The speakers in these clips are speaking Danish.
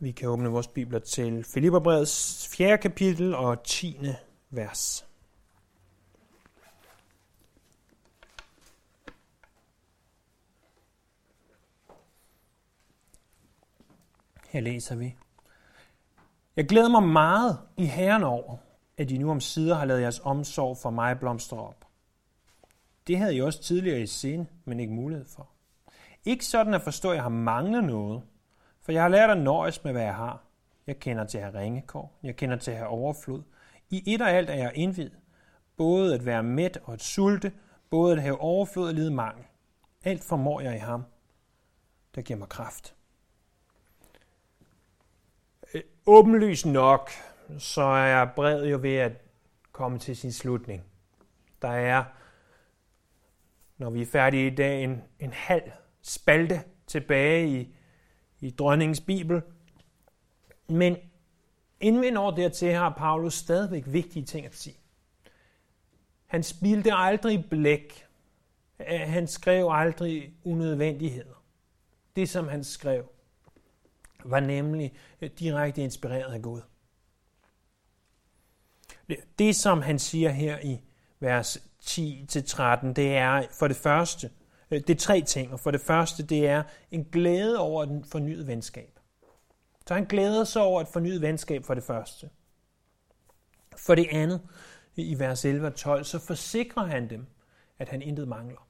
Vi kan åbne vores bibler til Filipperbrevets 4. kapitel og 10. vers. Her læser vi. Jeg glæder mig meget i Herren over, at I nu om sider har ladet jeres omsorg for mig blomstre op. Det havde I også tidligere i sinde, men ikke mulighed for. Ikke sådan at forstå, at jeg har manglet noget, for jeg har lært at nøjes med, hvad jeg har. Jeg kender til at have ringekår, jeg kender til at have overflod. I et og alt er jeg indviet, både at være mæt og at sulte, både at have overflod og lide mangel. Alt formår jeg i ham, der giver mig kraft. Åbenlyst nok, så er brevet jo ved at komme til sin slutning. Der er, når vi er færdige i dag, en halv spalte tilbage i dronningens bibel. Men inden vi når dertil, har Paulus stadigvæk vigtige ting at sige. Han spildte aldrig blæk. Han skrev aldrig unødvendigheder. Det, som han skrev, var nemlig direkte inspireret af Gud. Det, som han siger her i vers 10-13, det er for det første, det er tre ting, og for det første, det er en glæde over et fornyet venskab. Så han glæder sig over et fornyet venskab for det første. For det andet, i vers 11 og 12, så forsikrer han dem, at han intet mangler.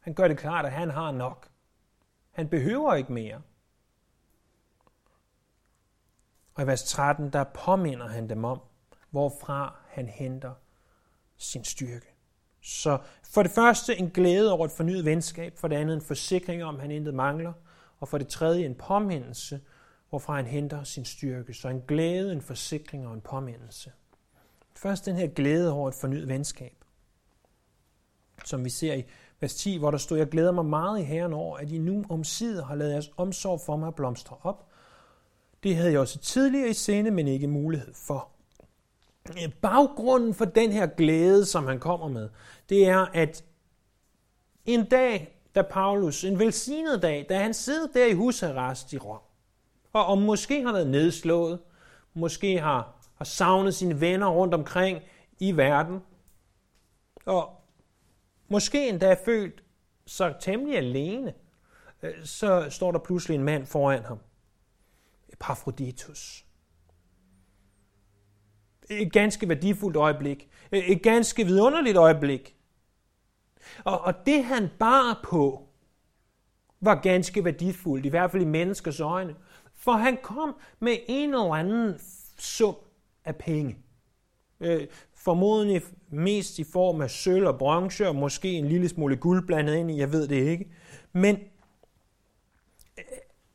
Han gør det klart, at han har nok. Han behøver ikke mere. Og i vers 13, der påminder han dem om, hvorfra han henter sin styrke. Så for det første en glæde over et fornyet venskab, for det andet en forsikring om, at han intet mangler, og for det tredje en påmindelse, hvorfra han henter sin styrke. Så en glæde, en forsikring og en påmindelse. Først den her glæde over et fornyet venskab, som vi ser i vers 10, hvor der stod, jeg glæder mig meget i Herren over, at I nu omsider har ladet jeres omsorg for mig blomstre op. Det havde jeg også tidligere i sinde, men ikke mulighed for. Baggrunden for den her glæde, som han kommer med, det er, at en dag, da Paulus, en velsignet dag, da han sidder der i husarrest i Rom, og måske har været nedslået, måske har savnet sine venner rundt omkring i verden, og måske endda følt sig temmelig alene, så står der pludselig en mand foran ham. Epaphroditus. Et ganske værdifuldt øjeblik. Et ganske vidunderligt øjeblik. Og det han bar på, var ganske værdifuldt, i hvert fald i menneskers øjne. For han kom med en eller anden sum af penge. Formodentlig mest i form af sølv og bronze, og måske en lille smule guld blandet ind i, jeg ved det ikke. Men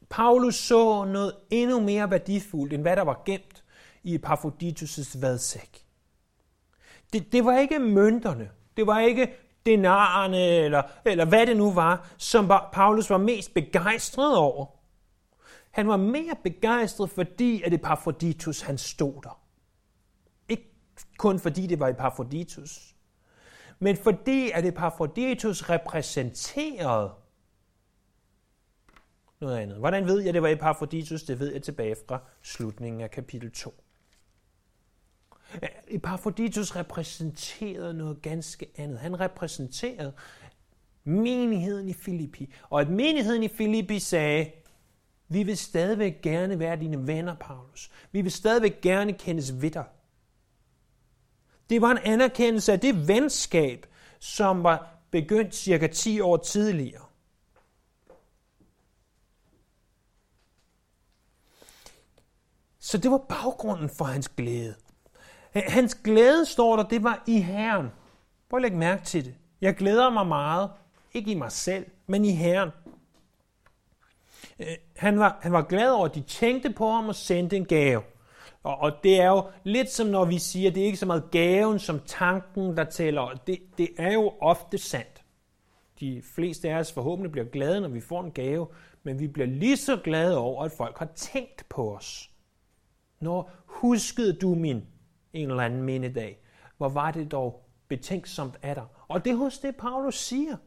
Paulus så noget endnu mere værdifuldt, end hvad der var gemt i Epaphroditus' vadsæk. Det var ikke mønterne, det var ikke denarerne, eller hvad det nu var, som Paulus var mest begejstret over. Han var mere begejstret, fordi at Epaphroditus han stod der. Ikke kun fordi det var Epaphroditus, men fordi at Epaphroditus repræsenterede noget andet. Hvordan ved jeg, det var Epaphroditus? Det ved jeg tilbage fra slutningen af kapitel 2. Epaphroditus repræsenterede noget ganske andet. Han repræsenterede menigheden i Filippi. Og at menigheden i Filippi sagde, vi vil stadigvæk gerne være dine venner, Paulus. Vi vil stadigvæk gerne kendes ved dig. Det var en anerkendelse af det venskab, som var begyndt cirka 10 år tidligere. Så det var baggrunden for hans glæde. Hans glæde, står der, det var i Herren. Prøv at lægge mærke til det. Jeg glæder mig meget, ikke i mig selv, men i Herren. Han var glad over, at de tænkte på ham og sendte en gave. Og det er jo lidt som når vi siger, at det er ikke så meget gaven som tanken, der tæller. Det er jo ofte sandt. De fleste af os forhåbentlig bliver glade, når vi får en gave, men vi bliver lige så glade over, at folk har tænkt på os. Når huskede du min en eller anden mindedag? Hvor var det dog betænksomt af dig? Og det er hos det, Paulus siger.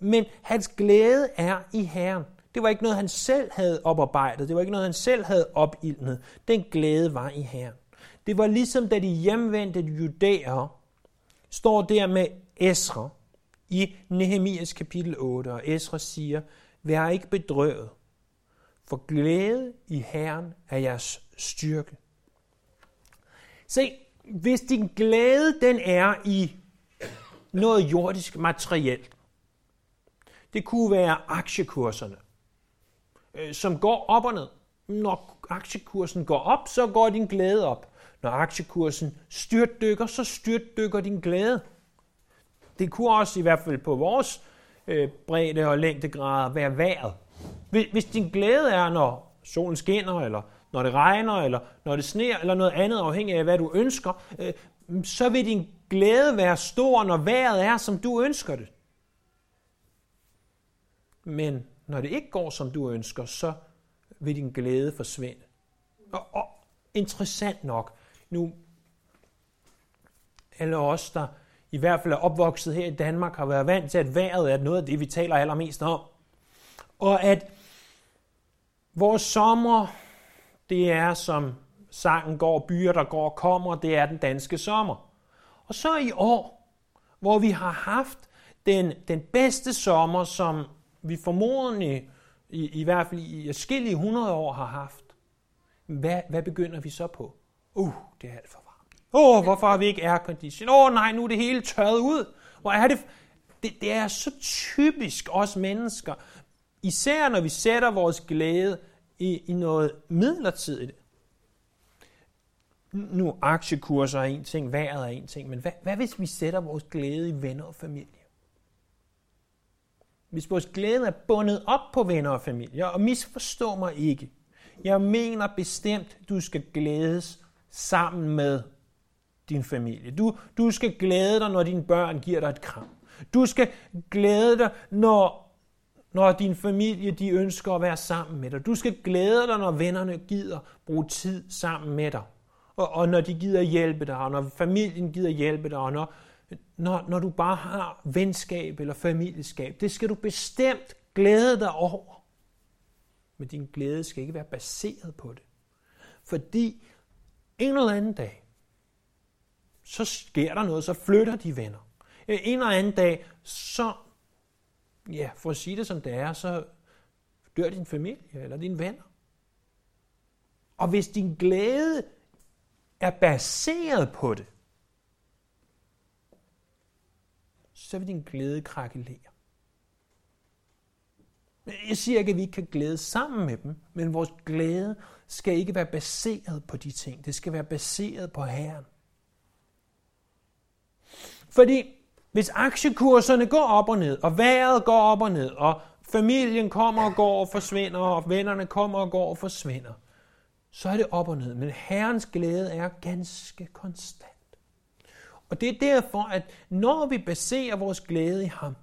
Men hans glæde er i Herren. Det var ikke noget, han selv havde oparbejdet. Det var ikke noget, han selv havde opildnet. Den glæde var i Herren. Det var ligesom, da de hjemvendte judæere står der med Esra i Nehemias kapitel 8, og Esra siger, vær ikke bedrøvet, for glæde i Herren er jeres styrke. Se, hvis din glæde den er i noget jordisk materielt, det kunne være aktiekurserne, som går op og ned. Når aktiekursen går op, så går din glæde op. Når aktiekursen styrtdykker, så styrtdykker din glæde. Det kunne også, i hvert fald på vores bredde og længdegrader, være vejret. Hvis din glæde er, når solen skinner, eller når det regner, eller når det sner, eller noget andet afhængig af, hvad du ønsker, så vil din glæde være stor, når vejret er, som du ønsker det. Men når det ikke går, som du ønsker, så vil din glæde forsvinde. Og interessant nok, nu alle os, der i hvert fald er opvokset her i Danmark, har været vant til, at vejret er noget af det, vi taler allermest om. Og at vores sommer, det er, som sangen går, byer der går og kommer, det er den danske sommer. Og så i år, hvor vi har haft den bedste sommer, som vi formodentlig i hvert fald i forskellige 100 år har haft, hvad begynder vi så på? Det er alt for varmt. Hvorfor har vi ikke aircondition? Nej, nu er det hele tørret ud. Hvor er det? Det er så typisk os mennesker, især når vi sætter vores glæde i noget midlertidigt. Nu aktiekurser er en ting, vejret er en ting, men hvad hvis vi sætter vores glæde i venner og familie? Hvis vores glæde er bundet op på venner og familie, og misforstå mig ikke, jeg mener bestemt, du skal glædes sammen med din familie. Du skal glæde dig, når dine børn giver dig et kram. Du skal glæde dig, når din familie de ønsker at være sammen med dig. Du skal glæde dig, når vennerne gider bruge tid sammen med dig. Og når de gider hjælpe dig, og når familien gider hjælpe dig, og når du bare har venskab eller familieskab. Det skal du bestemt glæde dig over. Men din glæde skal ikke være baseret på det. Fordi en eller anden dag, så sker der noget, så flytter de venner. En eller anden dag, så, ja, for at sige det som det er, så dør din familie eller dine venner. Og hvis din glæde er baseret på det, så vil din glæde krakelere. Jeg siger ikke, at vi ikke kan glæde sammen med dem, men vores glæde skal ikke være baseret på de ting. Det skal være baseret på Herren. Fordi hvis aktiekurserne går op og ned, og vejret går op og ned, og familien kommer og går og forsvinder, og vennerne kommer og går og forsvinder, så er det op og ned. Men Herrens glæde er ganske konstant. Og det er derfor, at når vi baserer vores glæde i ham,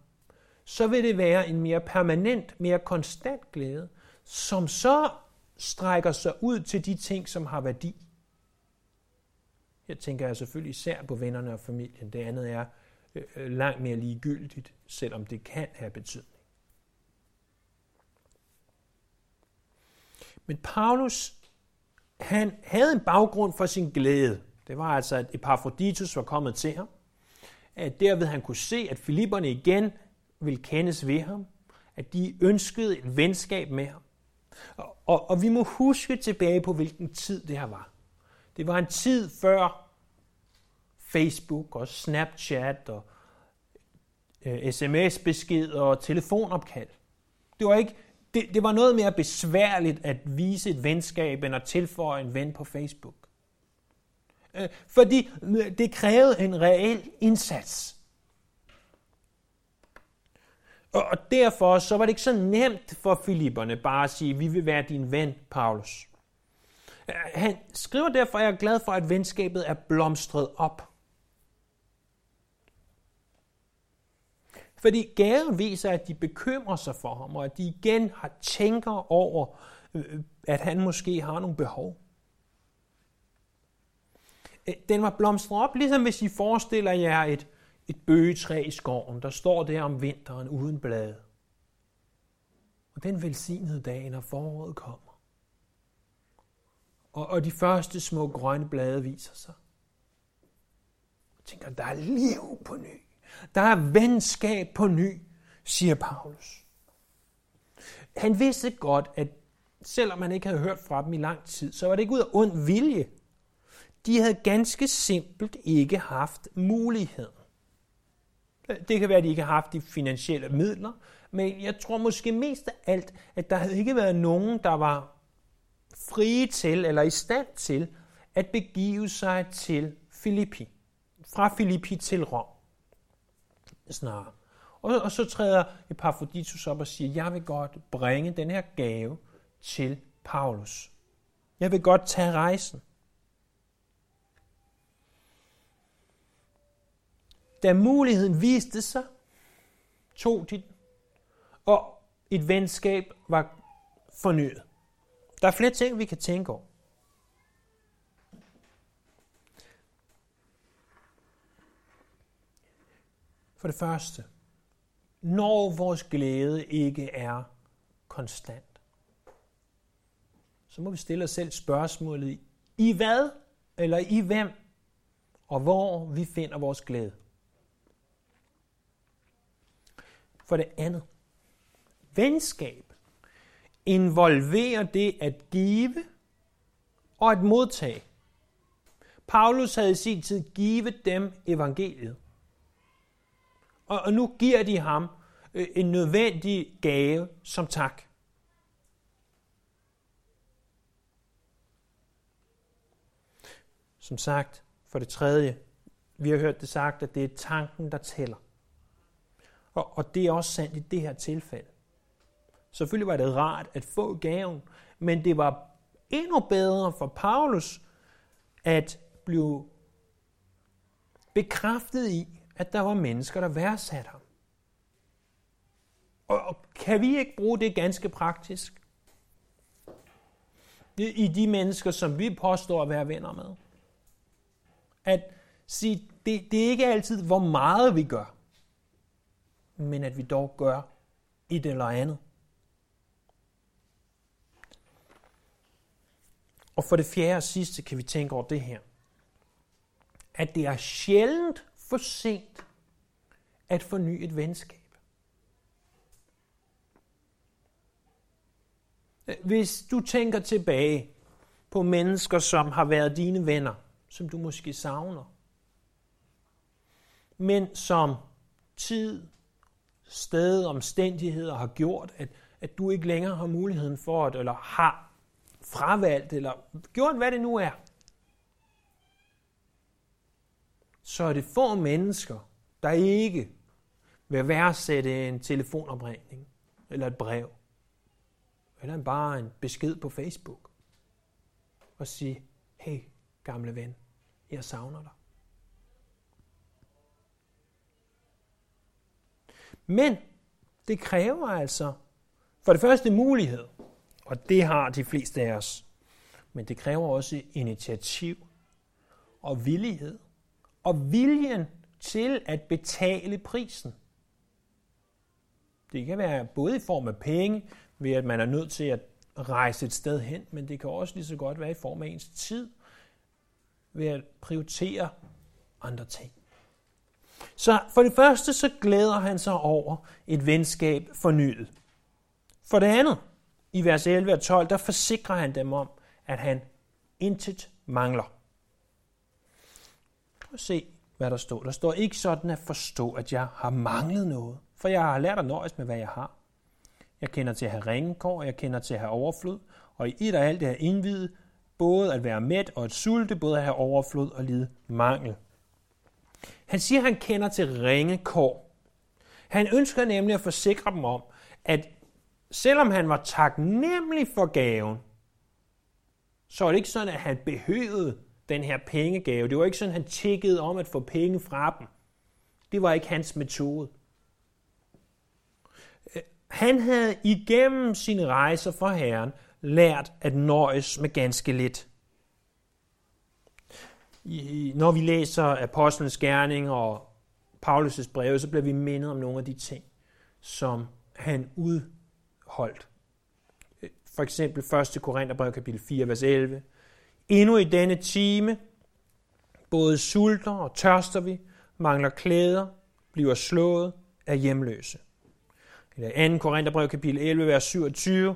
så vil det være en mere permanent, mere konstant glæde, som så strækker sig ud til de ting, som har værdi. Her tænker jeg selvfølgelig især på vennerne og familien. Det andet er langt mere ligegyldigt, selvom det kan have betydning. Men Paulus, han havde en baggrund for sin glæde. Det var altså, at Epaphroditus var kommet til ham, at derved han kunne se, at filipperne igen ville kendes ved ham, at de ønskede et venskab med ham. Og vi må huske tilbage på, hvilken tid det her var. Det var en tid før Facebook og Snapchat og sms-beskeder og telefonopkald. Det var ikke, det var noget mere besværligt at vise et venskab, end at tilføje en ven på Facebook. Fordi det krævede en reel indsats. Og derfor så var det ikke så nemt for filipperne bare at sige, vi vil være din ven, Paulus. Han skriver derfor, jeg er glad for, at venskabet er blomstret op. Fordi gaven viser, at de bekymrer sig for ham, og at de igen tænker over, at han måske har nogle behov. Den var blomstret op, ligesom hvis I forestiller jer et bøgetræ i skoven, der står der om vinteren uden blade. Og den velsignede dag, når foråret kommer. Og de første små grønne blade viser sig. Jeg tænker, der er liv på ny. Der er venskab på ny, siger Paulus. Han vidste godt, at selvom han ikke havde hørt fra dem i lang tid, så var det ikke ud af ond vilje. De havde ganske simpelt ikke haft muligheden. Det kan være, at de ikke har haft de finansielle midler, men jeg tror måske mest af alt, at der havde ikke været nogen, der var frie til eller i stand til at begive sig til Filippi. Fra Filippi til Rom. Snarere. Og så træder Epaphroditus op og siger, jeg vil godt bringe den her gave til Paulus. Jeg vil godt tage rejsen. Da muligheden viste sig, tog de den, og et venskab var fornyet. Der er flere ting, vi kan tænke over. For det første, når vores glæde ikke er konstant, så må vi stille os selv spørgsmålet, i hvad eller i hvem og hvor vi finder vores glæde. For det andet, venskab involverer det at give og at modtage. Paulus havde i sin tid givet dem evangeliet. Og nu giver de ham en nødvendig gave som tak. Som sagt, for det tredje, vi har hørt det sagt, at det er tanken, der tæller. Og det er også sandt i det her tilfælde. Selvfølgelig var det rart at få gaven, men det var endnu bedre for Paulus at blive bekræftet i, at der var mennesker, der værdsatte ham. Og kan vi ikke bruge det ganske praktisk? I de mennesker, som vi påstår at være venner med. At sige, det er ikke altid, hvor meget vi gør, men at vi dog gør et eller andet. Og for det fjerde og sidste kan vi tænke over det her. At det er sjældent for sent at forny et venskab. Hvis du tænker tilbage på mennesker, som har været dine venner, som du måske savner, men som tid, sted, omstændigheder har gjort, at du ikke længere har muligheden for at, eller har fravalgt, eller gjort, hvad det nu er, så er det få mennesker, der ikke vil værdsætte en telefonopringning, eller et brev, eller bare en besked på Facebook, og sige, hey, gamle ven, jeg savner dig. Men det kræver altså for det første mulighed, og det har de fleste af os, men det kræver også initiativ og villighed, og viljen til at betale prisen. Det kan være både i form af penge, ved at man er nødt til at rejse et sted hen, men det kan også lige så godt være i form af ens tid, ved at prioritere andre ting. Så for det første, så glæder han sig over et venskab fornyet. For det andet, i vers 11 og 12, der forsikrer han dem om, at han intet mangler. Se, hvad der står. Der står ikke sådan at forstå, at jeg har manglet noget, for jeg har lært at nøjes med, hvad jeg har. Jeg kender til at have ringekår, jeg kender til at have overflod, og i et og alt det her indviet, både at være mæt og at sulte, både at have overflod og lide mangel. Han siger, at han kender til ringekår. Han ønsker nemlig at forsikre dem om, at selvom han var taknemmelig for gaven, så er det ikke sådan, at han behøvede den her pengegave. Det var ikke sådan, han tikkede om at få penge fra dem. Det var ikke hans metode. Han havde igennem sine rejser for Herren lært at nøjes med ganske lidt. Når vi læser Apostlenes Gerninger og Paulus' breve, så bliver vi mindet om nogle af de ting, som han holdt. For eksempel 1. Korinther kapitel 4, vers 11. Endnu i denne time både sulter og tørster vi, mangler klæder, bliver slået af hjemløse. Eller 2. Korinther kapitel 11, vers 27.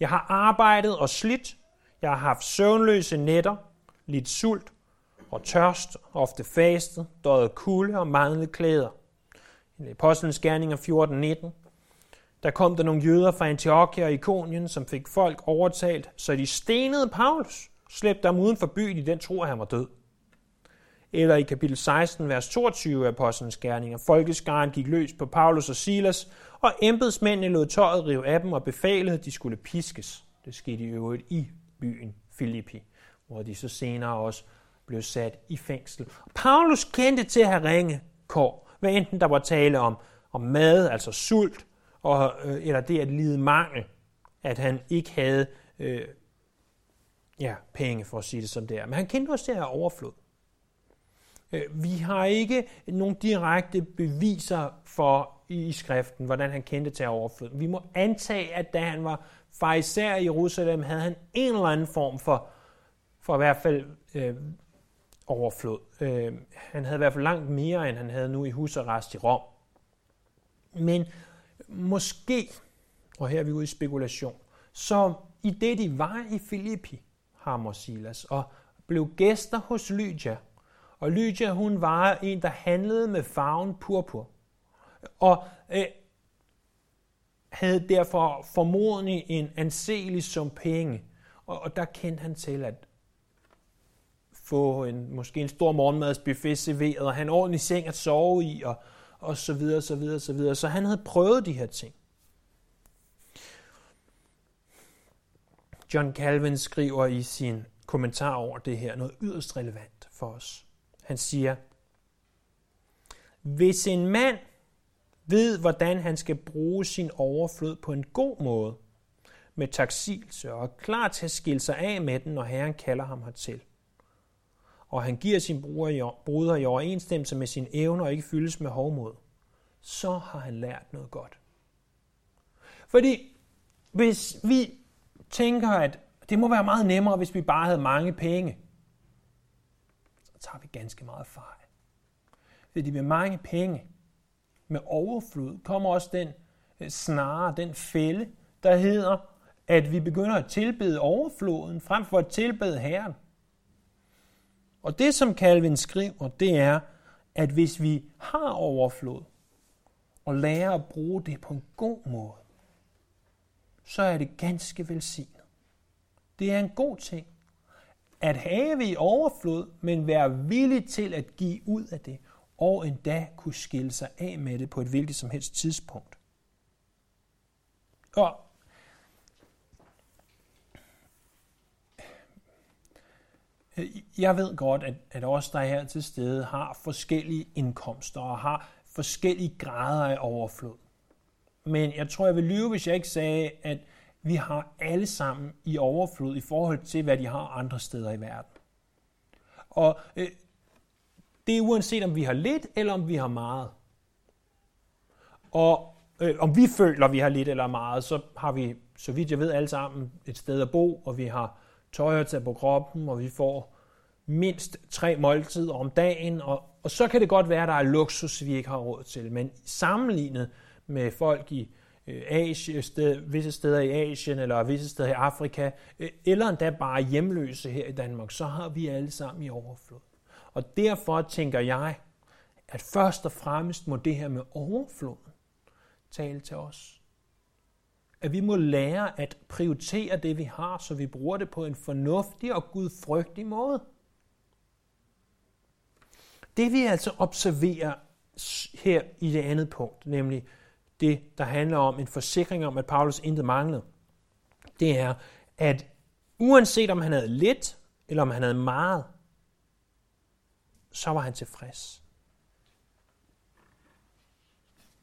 Jeg har arbejdet og slidt, jeg har haft søvnløse nætter, lidt sult og tørst, ofte fastet, døjet kulde og manglet klæder. I Apostlenes Gerninger 14:19, der kom der nogle jøder fra Antiochia og Ikonien, som fik folk overtalt, så de stenede Paulus, slæbte ham uden for byen i den tro, at han var død. Eller i kapitel 16, vers 22 af Apostlenes Gerninger, folkeskaren gik løs på Paulus og Silas, og embedsmændene lod tøjet rive af dem og befalede, at de skulle piskes. Det skete i øvrigt i byen Filippi, hvor de så senere også blev sat i fængsel. Paulus kendte til at have ringe kår, hvad enten der var tale om mad, altså sult, eller det at lide mangel, at han ikke havde penge, for at sige det som det er. Men han kendte også til at have overflod. Vi har ikke nogen direkte beviser for i skriften, hvordan han kendte til at have overflod. Vi må antage, at da han var farisæer i Jerusalem, havde han en eller anden form for i hvert fald overflod. Han havde i hvert fald langt mere, end han havde nu i husarrest i Rom. Men måske, og her er vi ude i spekulation, så i det de var i Filippi, ham og Silas, og blev gæster hos Lydia, og Lydia, hun var en, der handlede med farven purpur, og havde derfor formodentlig en anselig som penge, og der kendte han til at få måske en stor morgenmadsbuffet serveret, og han ordentlig seng at sove i, og så videre, så videre, så videre. Så han havde prøvet de her ting. John Calvin skriver i sin kommentar over det her noget yderst relevant for os. Han siger, hvis en mand ved, hvordan han skal bruge sin overflod på en god måde, med taksigelse og klar til at skille sig af med den, når Herren kalder ham hertil, og han giver sin bruder i overensstemmelse med sine evner og ikke fyldes med hovmod, så har han lært noget godt. Fordi hvis vi tænker, at det må være meget nemmere, hvis vi bare havde mange penge, så tager vi ganske meget fejl. Fordi med mange penge, med overflod, kommer også den fælde, der hedder, at vi begynder at tilbede overfloden, frem for at tilbede Herren. Og det, som Calvin skriver, det er, at hvis vi har overflod og lærer at bruge det på en god måde, så er det ganske velsignet. Det er en god ting at have i overflod, men være villig til at give ud af det, og endda kunne skille sig af med det på et hvilket som helst tidspunkt. Og jeg ved godt, at os, der er her til stede, har forskellige indkomster og har forskellige grader af overflod. Men jeg tror, jeg vil lyve, hvis jeg ikke sagde, at vi har alle sammen i overflod i forhold til, hvad de har andre steder i verden. Og det er uanset, om vi har lidt eller om vi har meget. Og om vi føler, vi har lidt eller meget, så har vi, så vidt jeg ved, alle sammen et sted at bo, og vi har tøj at tage på kroppen, og vi får mindst 3 måltider om dagen, og så kan det godt være, at der er luksus, vi ikke har råd til. Men sammenlignet med folk i Asien, visse steder i Asien eller visse steder i Afrika, eller endda bare hjemløse her i Danmark, så har vi alle sammen i overflod. Og derfor tænker jeg, at først og fremmest må det her med overfloden tale til os. At vi må lære at prioritere det, vi har, så vi bruger det på en fornuftig og gudfrygtig måde. Det vi altså observerer her i det andet punkt, nemlig det, der handler om en forsikring om, at Paulus intet manglede, det er, at uanset om han havde lidt, eller om han havde meget, så var han tilfreds.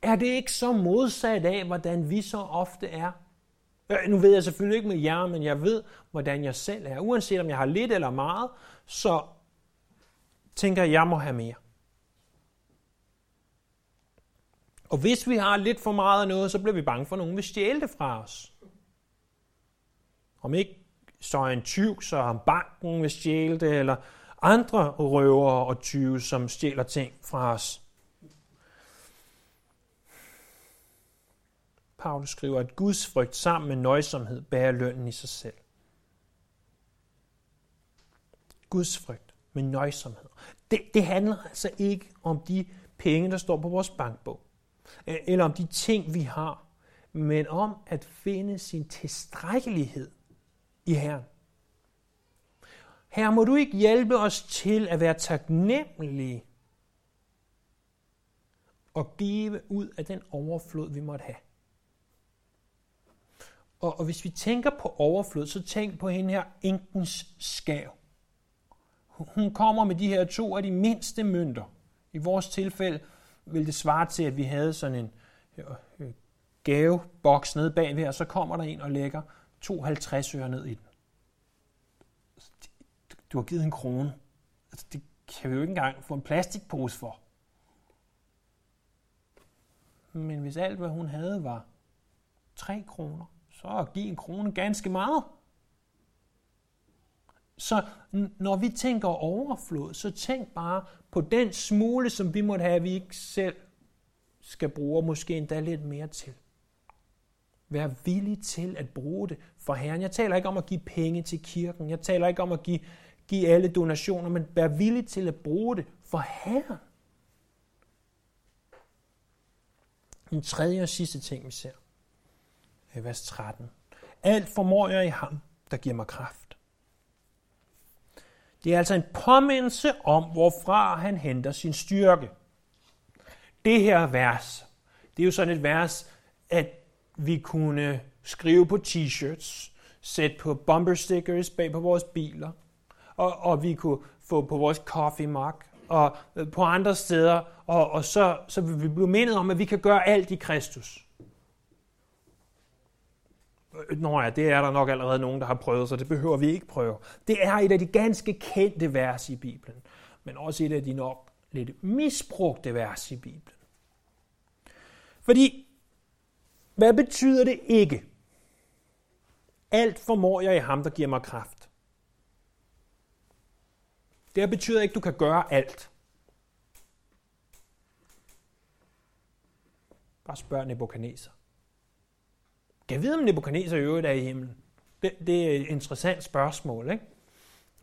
Er det ikke så modsat af, hvordan vi så ofte er? Nu ved jeg selvfølgelig ikke med jer, men jeg ved, hvordan jeg selv er. Uanset om jeg har lidt eller meget, så tænker jeg, at jeg må have mere. Og hvis vi har lidt for meget af noget, så bliver vi bange for, at nogen vil stjæle det fra os. Om ikke så en tyv, så om banken vil stjæle det, eller andre røvere og tyve, som stjæler ting fra os. Paulus skriver, at Guds frygt sammen med nøjsomhed bærer lønnen i sig selv. Guds frygt med nøjsomhed. Det handler altså ikke om de penge, der står på vores bankbog, eller om de ting, vi har, men om at finde sin tilstrækkelighed i Herren. Herre, må du ikke hjælpe os til at være taknemmelige og give ud af den overflod, vi måtte have. Og hvis vi tænker på overflod, så tænk på hende her, enkens skav. Hun kommer med de her 2 af de mindste mønter. I vores tilfælde vil det svare til, at vi havde sådan en gaveboks nede bagved, og så kommer der en og lægger 52 øre ned i den. Du har givet en krone. Altså, det kan vi jo ikke engang få en plastikpose for. Men hvis alt, hvad hun havde, var 3 kroner, så giver en krone ganske meget. Så når vi tænker overflod, så tænk bare på den smule, som vi måtte have, vi ikke selv skal bruge, og måske endda lidt mere til. Vær villig til at bruge det for Herren. Jeg taler ikke om at give penge til kirken. Jeg taler ikke om at give alle donationer, men vær villig til at bruge det for Herren. En tredje og sidste ting, vi ser. I vers 13. Alt formår jeg i ham, der giver mig kraft. Det er altså en påmindelse om, hvorfra han henter sin styrke. Det her vers, det er jo sådan et vers, at vi kunne skrive på t-shirts, sætte på bumperstickers bag på vores biler, og vi kunne få på vores coffee mug, og på andre steder, og så vil vi blive mindet om, at vi kan gøre alt i Kristus. Nå ja, det er der nok allerede nogen, der har prøvet, så det behøver vi ikke prøve. Det er et af de ganske kendte vers i Bibelen, men også et af de nok lidt misbrugte vers i Bibelen. Fordi, hvad betyder det ikke? Alt formår jeg i ham, der giver mig kraft. Det betyder ikke, at du kan gøre alt. Bare spørg Nebuchadnezzar. Kan jeg vide, om Nebuchadnezzar i øvrigt er i himlen? Det er et interessant spørgsmål, ikke?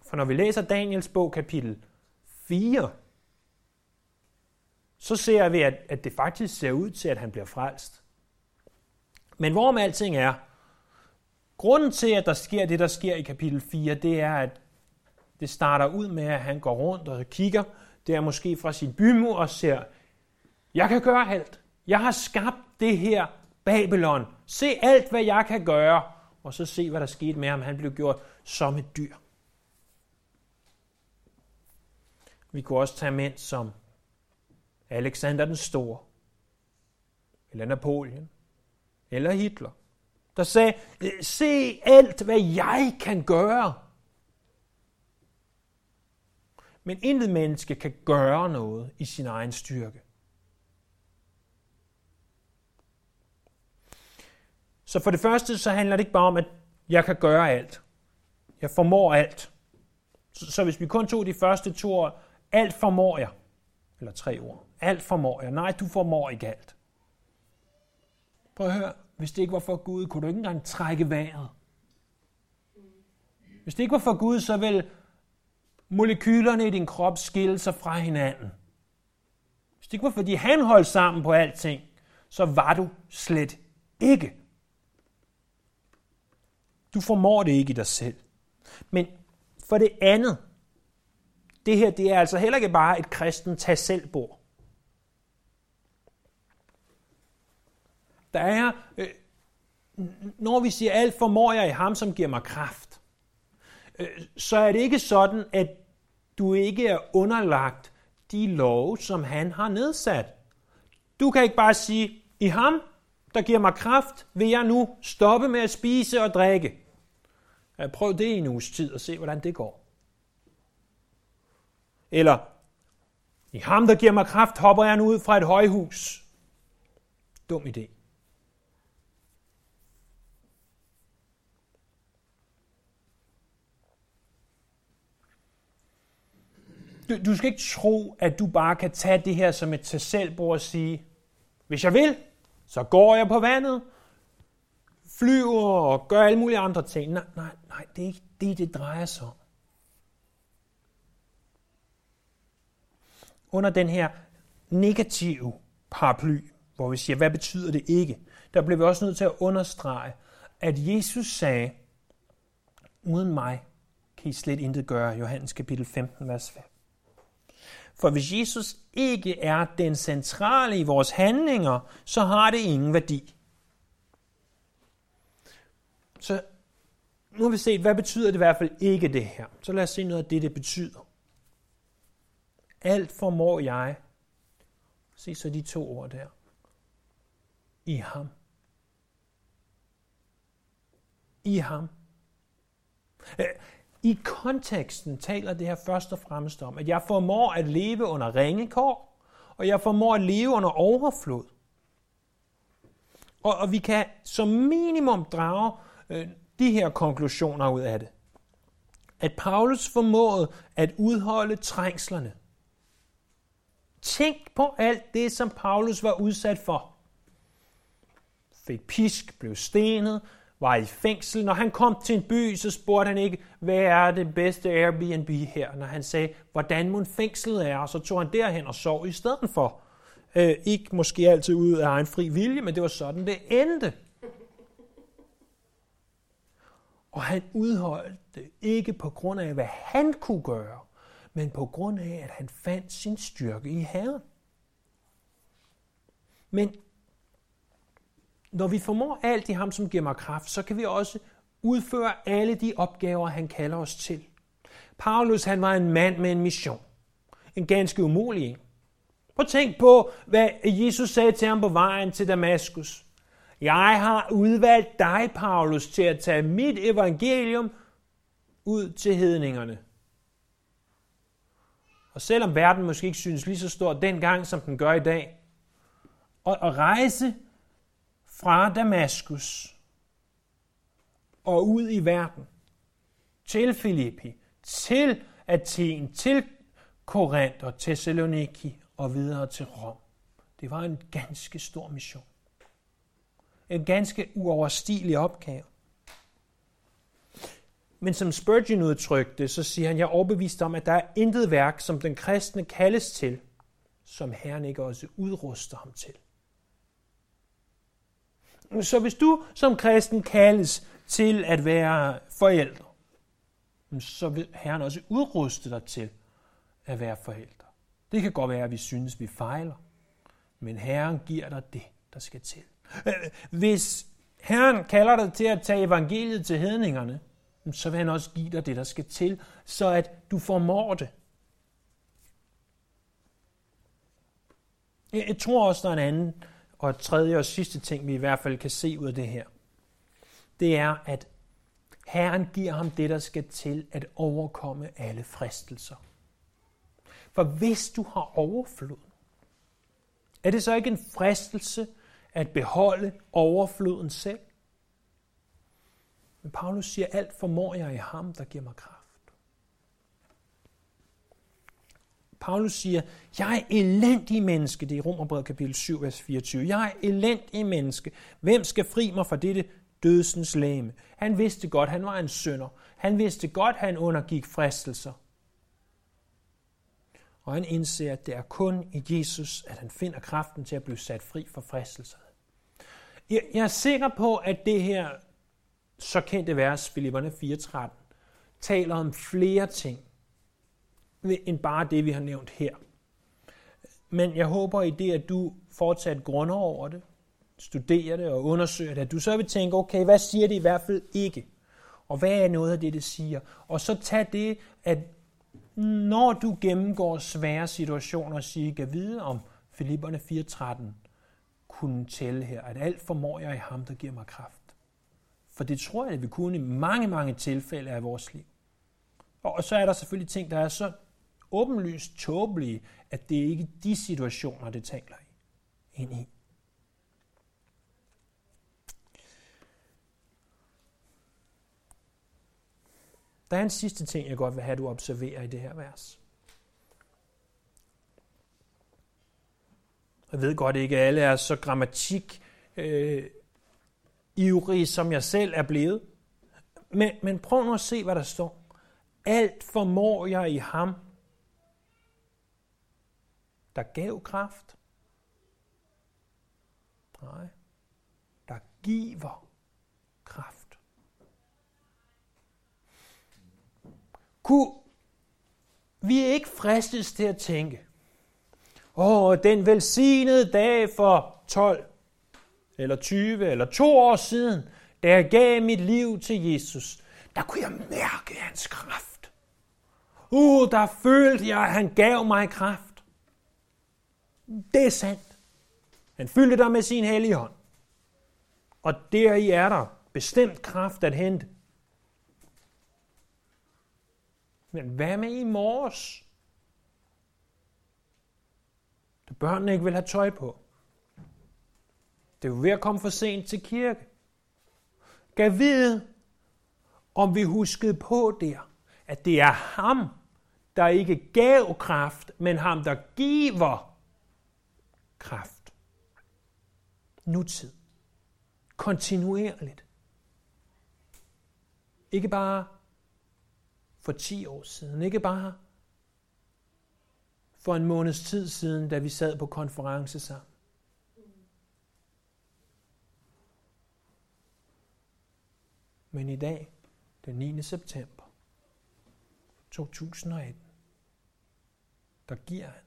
For når vi læser Daniels bog kapitel 4, så ser vi, at det faktisk ser ud til, at han bliver frelst. Men hvorom alting er, grunden til, at der sker det, der sker i kapitel 4, det er, at det starter ud med, at han går rundt og kigger, der måske fra sin bymur og ser, jeg kan gøre alt. Jeg har skabt det her Babylon. Se alt, hvad jeg kan gøre, og så se, hvad der skete med ham. Han blev gjort som et dyr. Vi kunne også tage mænd som Alexander den Store, eller Napoleon, eller Hitler, der sagde, se alt, hvad jeg kan gøre. Men intet menneske kan gøre noget i sin egen styrke. Så for det første, så handler det ikke bare om, at jeg kan gøre alt. Jeg formår alt. Så hvis vi kun tog de første 2 ord, alt formår jeg, eller 3 ord, alt formår jeg. Nej, du formår ikke alt. Prøv at høre, hvis det ikke var for Gud, kunne du ikke engang trække vejret. Hvis det ikke var for Gud, så vil molekylerne i din krop skille sig fra hinanden. Hvis det ikke var, fordi han holdt sammen på alting, så var du slet ikke. Du formår det ikke i dig selv. Men for det andet, det her, det er altså heller ikke bare et kristent tag-selv-bord. Der er, når vi siger, alt formår jeg i ham, som giver mig kraft, så er det ikke sådan, at du ikke er underlagt de love, som han har nedsat. Du kan ikke bare sige, i ham, der giver mig kraft, vil jeg nu stoppe med at spise og drikke. Prøv det i en uges tid og se, hvordan det går. Eller, i ham, der giver mig kraft, hopper jeg nu ud fra et højhus. dum idé. Du skal ikke tro, at du bare kan tage det her som et tag-selv-bord og sige, hvis jeg vil, så går jeg på vandet, flyver og gør alle mulige andre ting. Nej, det er ikke det, det drejer sig om. Under den her negative paraply, hvor vi siger, hvad betyder det ikke, der bliver vi også nødt til at understrege, at Jesus sagde, uden mig kan I slet intet gøre, Johannes kapitel 15, vers 5. For hvis Jesus ikke er den centrale i vores handlinger, så har det ingen værdi. Så nu har vi set, hvad betyder det i hvert fald ikke det her. Så lad os se noget af det, det betyder. Alt formår jeg. Se så de to ord der. I ham. I ham. I konteksten taler det her først og fremmest om, at jeg formår at leve under ringe kår, og jeg formår at leve under overflod. Og vi kan som minimum drage de her konklusioner ud af det. At Paulus formåede at udholde trængslerne. Tænk på alt det, som Paulus var udsat for. Fik pisk, blev stenet, var i fængsel. Når han kom til en by, så spurgte han ikke, hvad er det bedste Airbnb her? Når han sagde, hvordan mon fængslet er, så tog han derhen og sov i stedet for. Ikke måske altid ud af egen fri vilje, men det var sådan, det endte. Og han udholdt det ikke på grund af, hvad han kunne gøre, men på grund af, at han fandt sin styrke i Herren. Men når vi formår alt i ham, som giver mig kraft, så kan vi også udføre alle de opgaver, han kalder os til. Paulus, han var en mand med en mission. En ganske umulig en. Prøv at tænk på, hvad Jesus sagde til ham på vejen til Damaskus. Jeg har udvalgt dig, Paulus, til at tage mit evangelium ud til hedningerne. Og selvom verden måske ikke synes lige så stor dengang, som den gør i dag, at rejse fra Damaskus og ud i verden, til Filippi, til Athen, til Korinther, Thessaloniki og videre til Rom. Det var en ganske stor mission. En ganske uoverstigelig opgave. Men som Spurgeon udtrykte, så siger han, jeg er overbevist om, at der er intet værk, som den kristne kaldes til, som Herren ikke også udruster ham til. Så hvis du som kristen kaldes til at være forældre, så vil Herren også udruste dig til at være forældre. Det kan godt være, at vi synes, vi fejler, men Herren giver dig det, der skal til. Hvis Herren kalder dig til at tage evangeliet til hedningerne, så vil han også give dig det, der skal til, så at du formår det. Jeg tror også, der er en anden og tredje og sidste ting, vi i hvert fald kan se ud af det her. Det er, at Herren giver ham det, der skal til at overkomme alle fristelser. For hvis du har overflod, er det så ikke en fristelse at beholde overfloden selv? Men Paulus siger, alt formår jeg i ham, der giver mig kraft. Paulus siger, jeg er elendig menneske, det er i Romerbrevet kapitel 7, vers 24. Jeg er elendig menneske. Hvem skal fri mig fra dette dødsens legeme? Han vidste godt, han var en synder. Han vidste godt, han undergik fristelser. Og han indser, at det er kun i Jesus, at han finder kraften til at blive sat fri fra fristelserne. Jeg er sikker på, at det her så kendte vers, Filipperne 4:13, taler om flere ting end bare det, vi har nævnt her. Men jeg håber i det, at du fortsat grunder over det, studerer det og undersøger det, at du så vil tænke, okay, hvad siger det i hvert fald ikke? Og hvad er noget af det, det siger? Og så tag det, at når du gennemgår svære situationer, siger jeg vide om Filipperne 4:13 kunne tælle her, at alt formår jeg i ham, der giver mig kraft. For det tror jeg, at vi kunne i mange, mange tilfælde af vores liv. Og så er der selvfølgelig ting, der er så åbenlyst tåbelige, at det ikke er de situationer, det taler ind i. Der er en sidste ting, jeg godt vil have, at du observerer i det her vers. Jeg ved godt ikke, alle er så grammatik-ivrige, som jeg selv er blevet. Men prøv nu at se, hvad der står. Alt formår jeg i ham, der gav kraft. Nej, der giver kraft. Kunne vi ikke fristes til at tænke, den velsignede dag for 12 eller 20 eller 2 år siden, da jeg gav mit liv til Jesus, der kunne jeg mærke hans kraft. Der følte jeg, at han gav mig kraft. Det er sandt. Han fyldte dig med sin hellige hånd. Og deri er der bestemt kraft at hente. Men hvad med i morges? Da børnene ikke vil have tøj på. Det er jo ved at komme for sent til kirke. Gav vide, om vi huskede på der, at det er ham, der ikke gav kraft, men ham, der giver kraft. Nutid. Kontinuerligt. Ikke bare for 10 år siden, ikke bare for en måneds tid siden, da vi sad på konference sammen. Men i dag, den 9. september 2018, der giver han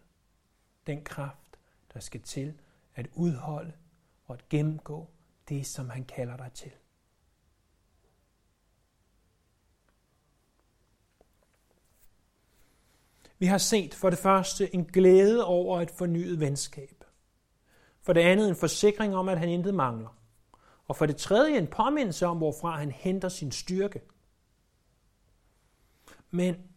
den kraft, der skal til at udholde og at gennemgå det, som han kalder dig til. Vi har set for det første en glæde over et fornyet venskab. For det andet en forsikring om, at han intet mangler. Og for det tredje en påmindelse om, hvorfra han henter sin styrke. Men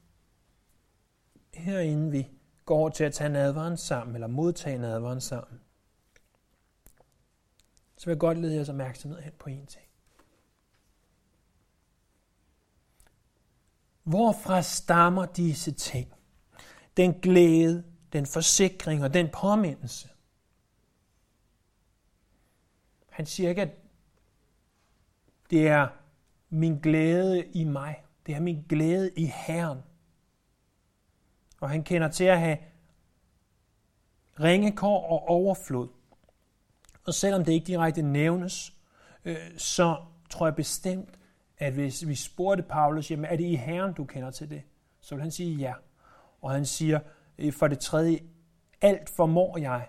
herinde vi går til at tage nadveren sammen, eller modtage nadveren sammen, så vil jeg godt lede jeres opmærksomhed hen på en ting. Hvorfra stammer disse ting? Den glæde, den forsikring og den påmindelse. Han siger ikke, at det er min glæde i mig. Det er min glæde i Herren. Og han kender til at have ringekår og overflod. Og selvom det ikke direkte nævnes, så tror jeg bestemt, at hvis vi spurgte Paulus, jamen er det i Herren, du kender til det? Så vil han sige ja. Og han siger, for det tredje, alt formår jeg.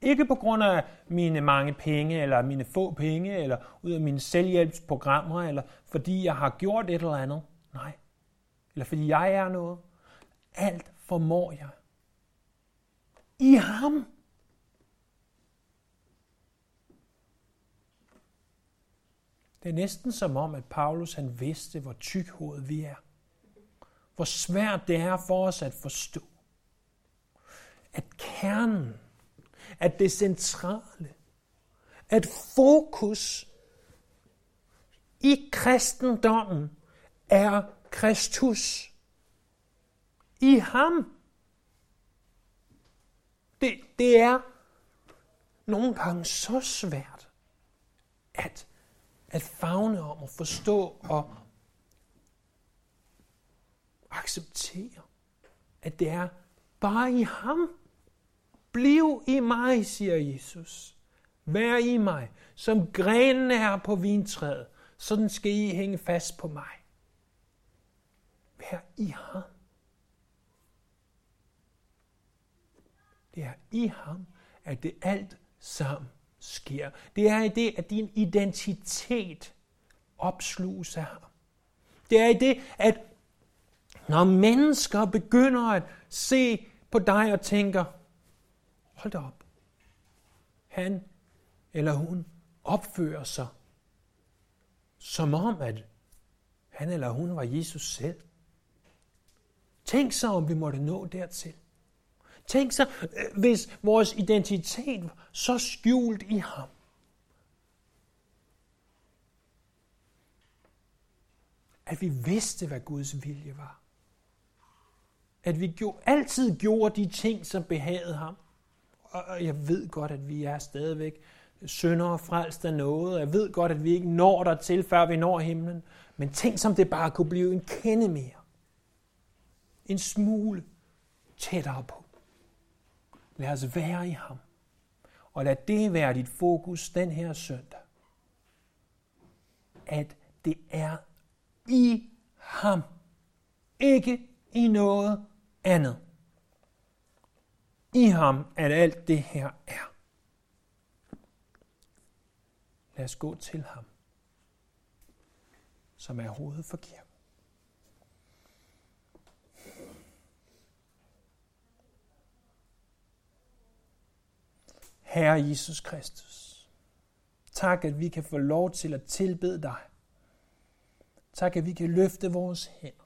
Ikke på grund af mine mange penge, eller mine få penge, eller ud af mine selvhjælpsprogrammer, eller fordi jeg har gjort et eller andet. Nej. Eller fordi jeg er noget. Alt formår jeg. I ham. Det er næsten som om, at Paulus han vidste, hvor tykhovedet vi er. Hvor svært det er for os at forstå. At kernen, at det centrale, at fokus i kristendommen er Kristus. I ham. Det er nogle gange så svært at favne om og forstå og acceptere, at det er bare i ham. Bliv i mig, siger Jesus. Vær i mig, som grenen er på vintræet. Sådan skal I hænge fast på mig. Vær i ham. Det er i ham, at det alt sammen sker. Det er i det, at din identitet opsluges af ham. Det er i det, at når mennesker begynder at se på dig og tænker, hold da op, han eller hun opfører sig, som om at han eller hun var Jesus selv. Tænk så, om vi måtte nå dertil. Tænk så, hvis vores identitet var så skjult i ham. At vi vidste, hvad Guds vilje var. At vi altid gjorde de ting, som behagede ham. Og jeg ved godt, at vi er stadigvæk syndere og frelst af noget. Jeg ved godt, at vi ikke når dertil, før vi når himlen. Men tænk, som det bare kunne blive en kende mere. En smule tættere på. Lad os være i ham. Og lad det være dit fokus den her søndag. At det er i ham. Ikke i noget andet. I ham, at alt det her er. Lad os gå til ham, som er hovedet for kirken. Herre Jesus Kristus, tak, at vi kan få lov til at tilbede dig. Tak, at vi kan løfte vores hænder,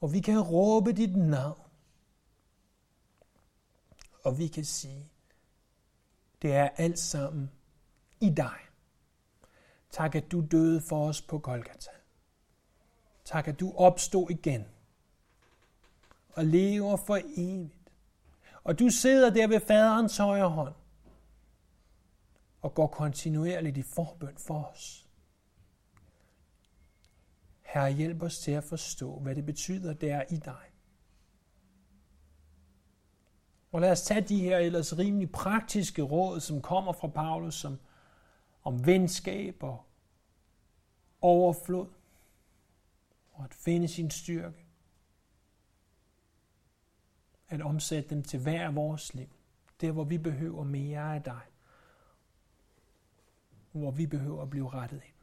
og vi kan råbe dit navn. Og vi kan sige, det er alt sammen i dig. Tak, at du døde for os på Golgata. Tak, at du opstod igen og lever for evigt. Og du sidder der ved faderens højre hånd og går kontinuerligt i forbøn for os. Herre, hjælp os til at forstå, hvad det betyder, det er i dig. Og lad os tage de her ellers rimelig praktiske råd, som kommer fra Paulus, som om venskab og overflod, og at finde sin styrke, at omsætte dem til hver vores liv, der hvor vi behøver mere af dig, hvor vi behøver at blive rettet ind.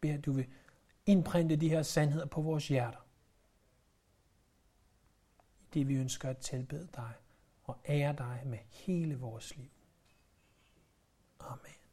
Bed, at du vil indprinte de her sandheder på vores hjerter. Det vi ønsker at tilbede dig og ære dig med hele vores liv. Amen.